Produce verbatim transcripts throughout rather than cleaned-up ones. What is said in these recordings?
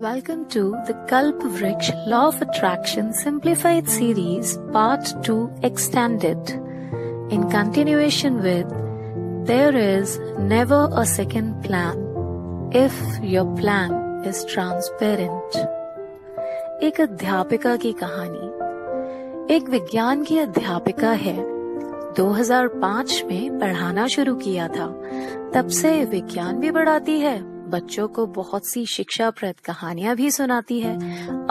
Welcome to the Kalpavriksha law of attraction simplified series part two extended in continuation with there is never a second plan if your plan is transparent. एक अध्यापिका की कहानी। एक विज्ञान की अध्यापिका है। दो हज़ार पाँच में पढ़ाना शुरू किया था, तब से विज्ञान भी पढ़ाती है, बच्चों को बहुत सी शिक्षाप्रद कहानियां भी सुनाती है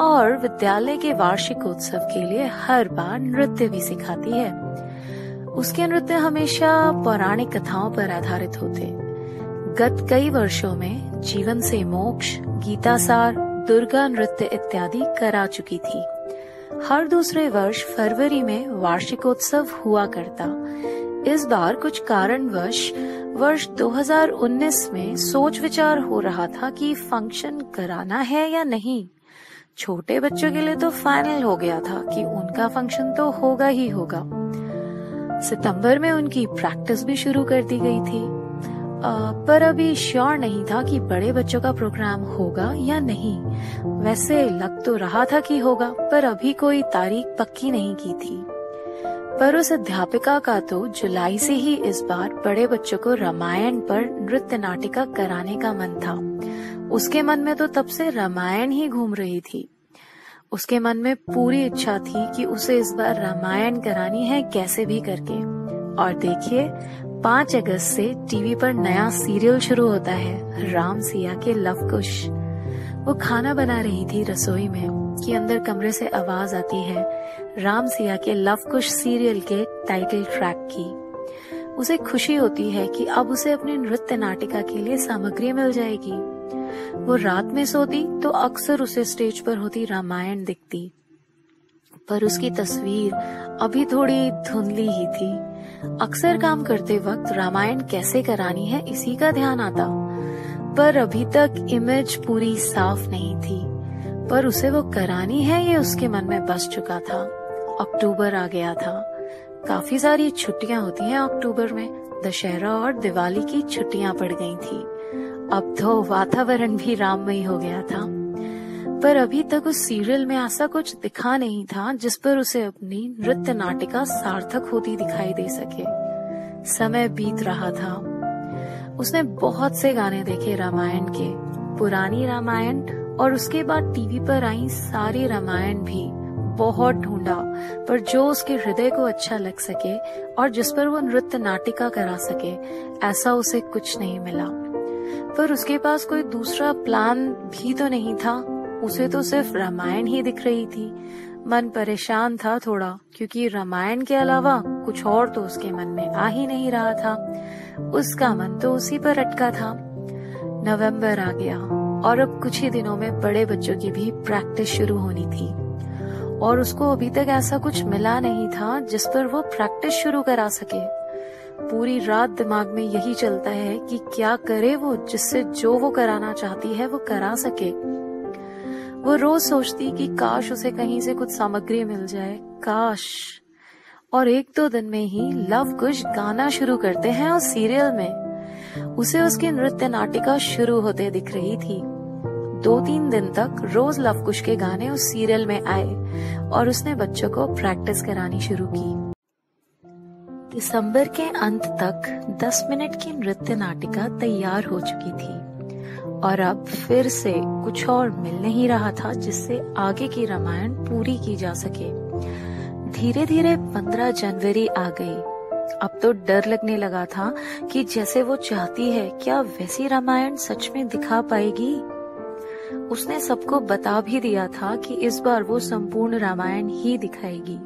और विद्यालय के वार्षिकोत्सव के लिए हर बार नृत्य भी सिखाती है। उसके नृत्य हमेशा पौराणिक कथाओं पर आधारित होते। गत कई वर्षों में जीवन से मोक्ष, गीतासार, दुर्गा नृत्य इत्यादि करा चुकी थी। हर दूसरे वर्ष फरवरी में वार्षिकोत्सव हुआ करता। इस बार कुछ कारणवश वर्ष दो हज़ार उन्नीस में सोच विचार हो रहा था कि फंक्शन कराना है या नहीं। छोटे बच्चों के लिए तो फाइनल हो गया था कि उनका फंक्शन तो होगा ही होगा। सितंबर में उनकी प्रैक्टिस भी शुरू कर दी गई थी, पर अभी श्योर नहीं था कि बड़े बच्चों का प्रोग्राम होगा या नहीं। वैसे लग तो रहा था कि होगा, पर अभी कोई तारीख पक्की नहीं की थी। पर उस अध्यापिका का तो जुलाई से ही इस बार बड़े बच्चों को रामायण पर नृत्य नाटिका कराने का मन था। उसके मन में तो तब से रामायण ही घूम रही थी। उसके मन में पूरी इच्छा थी कि उसे इस बार रामायण करानी है कैसे भी करके। और देखिए, पाँच अगस्त से टीवी पर नया सीरियल शुरू होता है, राम सिया के लव कुश। वो खाना बना रही थी रसोई में कि अंदर कमरे से आवाज आती है राम सिया के लव कुश सीरियल के टाइटल ट्रैक की। उसे खुशी होती है कि अब उसे अपने नृत्य नाटिका के लिए सामग्री मिल जाएगी। वो रात में सोती तो अक्सर उसे स्टेज पर होती रामायण दिखती, पर उसकी तस्वीर अभी थोड़ी धुंधली ही थी। अक्सर काम करते वक्त रामायण कैसे करानी है इसी का ध्यान आता, पर अभी तक इमेज पूरी साफ नहीं थी। पर उसे वो करानी है ये उसके मन में बस चुका था। अक्टूबर आ गया था। काफी सारी छुट्टियां होती हैं अक्टूबर में। दशहरा और दिवाली की छुट्टियां पड़ गई थी। अब तो वातावरण भी राममय हो गया था, पर अभी तक उस सीरियल में ऐसा कुछ दिखा नहीं था जिस पर उसे अपनी नृत्य नाटिका सार्थक होती दिखाई दे सके। समय बीत रहा था। उसने बहुत से गाने देखे रामायण के, पुरानी रामायण और उसके बाद टीवी पर आई सारी रामायण भी बहुत ढूंढा, पर जो उसके हृदय को अच्छा लग सके और जिस पर वो नृत्य नाटिका करा सके ऐसा उसे कुछ नहीं मिला। पर उसके पास कोई दूसरा प्लान भी तो नहीं था। उसे तो सिर्फ रामायण ही दिख रही थी। मन परेशान था थोड़ा, क्योंकि रामायण के अलावा कुछ और तो उसके मन में आ ही नहीं रहा था। उसका मन तो उसी पर अटका था। नवंबर आ गया और अब कुछ ही दिनों में बड़े बच्चों की भी प्रैक्टिस शुरू होनी थी, और उसको अभी तक ऐसा कुछ मिला नहीं था जिस पर वो प्रैक्टिस शुरू करा सके। पूरी रात दिमाग में यही चलता है कि क्या करे वो जिससे जो वो कराना चाहती है वो करा सके। वो रोज सोचती कि काश उसे कहीं से कुछ सामग्री मिल जाए, काश। और एक दो दिन में ही लव कुश गाना शुरू करते हैं उस सीरियल में। उसे उसकी नृत्य नाटिका शुरू होते दिख रही थी। दो तीन दिन तक रोज लव कुश के गाने उस सीरियल में आए और उसने बच्चों को प्रैक्टिस करानी शुरू की। दिसंबर के अंत तक दस मिनट की नृत्य नाटिका तैयार हो चुकी थी, और अब फिर से कुछ और मिल नहीं रहा था जिससे आगे की रामायण पूरी की जा सके। धीरे धीरे पंद्रह जनवरी आ गई। अब तो डर लगने लगा था कि जैसे वो चाहती है क्या वैसी रामायण सच में दिखा पाएगी। उसने सबको बता भी दिया था कि इस बार वो संपूर्ण रामायण ही दिखाएगी।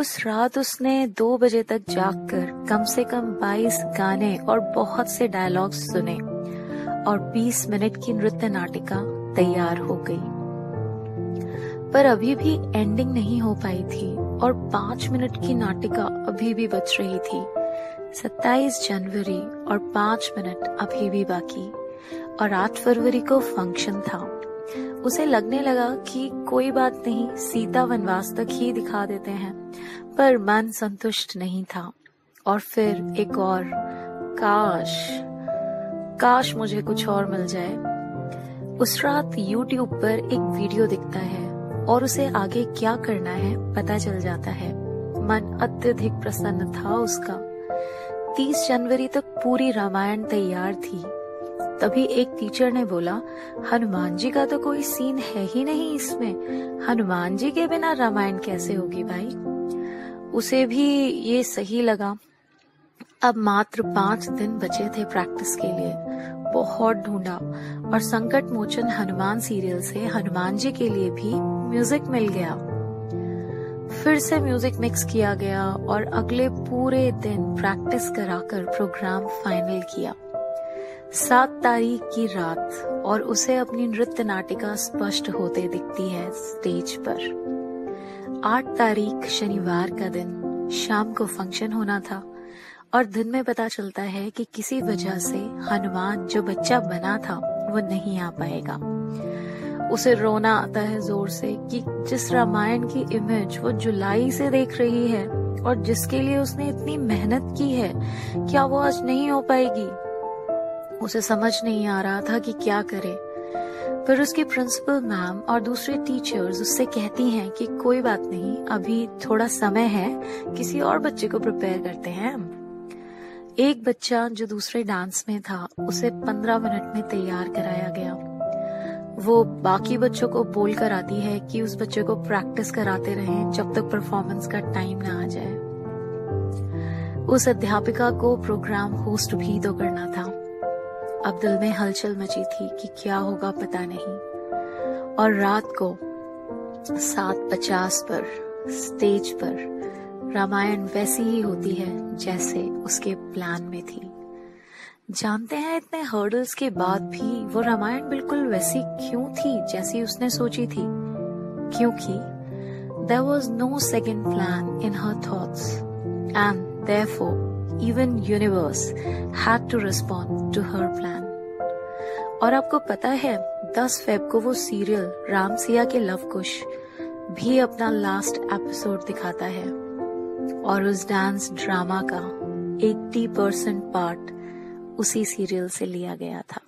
उस रात उसने दो बजे तक जागकर कम से कम बाईस गाने और बहुत से डायलॉग्स सुने, और बीस मिनट की नृत्य नाटिका तैयार हो गई। पर अभी भी एंडिंग नहीं हो पाई थी और पांच मिनट की नाटिका अभी भी बच रही थी। सत्ताईस जनवरी और पांच मिनट अभी भी बाकी, और आठ फरवरी को फंक्शन था। उसे लगने लगा कि कोई बात नहीं, सीता वनवास तक ही दिखा देते हैं, पर मन संतुष्ट नहीं था। और फिर एक और काश, काश मुझे कुछ और मिल जाए। उस रात यूट्यूब पर एक वीडियो दिखता है और उसे आगे क्या करना है पता चल जाता है। मन अत्यधिक प्रसन्न था उसका। तीस जनवरी तक पूरी रामायण तैयार थी। तभी एक टीचर ने बोला, हनुमान जी का तो कोई सीन है ही नहीं इसमें, हनुमान जी के बिना रामायण कैसे होगी भाई। उसे भी ये सही लगा। अब मात्र पांच दिन बचे थे प्रैक्टिस के लिए। बहुत ढूंढा और संकट मोचन हनुमान सीरियल से हनुमान जी के लिए भी म्यूजिक मिल गया। फिर से म्यूजिक मिक्स किया गया और अगले पूरे दिन प्रैक्टिस कराकर प्रोग्राम फाइनल किया। सात तारीख की रात और उसे अपनी नृत्य नाटिका स्पष्ट होते दिखती है स्टेज पर। आठ तारीख शनिवार का दिन, शाम को फंक्शन होना था और दिन में पता चलता है कि किसी वजह से हनुमान जो बच्चा बना था वो नहीं आ पाएगा। उसे रोना आता है जोर से कि जिस रामायण की इमेज वो जुलाई से देख रही है और जिसके लिए उसने इतनी मेहनत की है, क्या वो आज नहीं हो पाएगी। उसे समझ नहीं आ रहा था कि क्या करे। फिर उसकी प्रिंसिपल मैम और दूसरे टीचर्स उससे कहती हैं कि कोई बात नहीं, अभी थोड़ा समय है, किसी और बच्चे को प्रिपेयर करते हैं। एक बच्चा जो दूसरे डांस में था उसे पंद्रह मिनट में तैयार कराया गया। वो बाकी बच्चों को बोलकर आती है कि उस बच्चे को प्रैक्टिस कराते रहें जब तक परफॉर्मेंस का टाइम ना आ जाए। उस अध्यापिका को प्रोग्राम होस्ट भी तो करना था। अब दिल में हलचल मची थी कि क्या होगा पता नहीं। और रात को सात पचास पर स्टेज पर रामायण वैसी ही होती है जैसे उसके प्लान में थी। जानते हैं इतने हर्डल्स के बाद भी वो रामायण बिल्कुल वैसी क्यों थी जैसी उसने सोची थी? क्योंकि there was no second plan in her thoughts and therefore even universe had to respond to her plan। और आपको पता है दस फरवरी को वो सीरियल राम सिया के लव कुश भी अपना लास्ट एपिसोड दिखाता है और उस डांस ड्रामा का अस्सी परसेंट पार्ट उसी सीरियल से लिया गया था।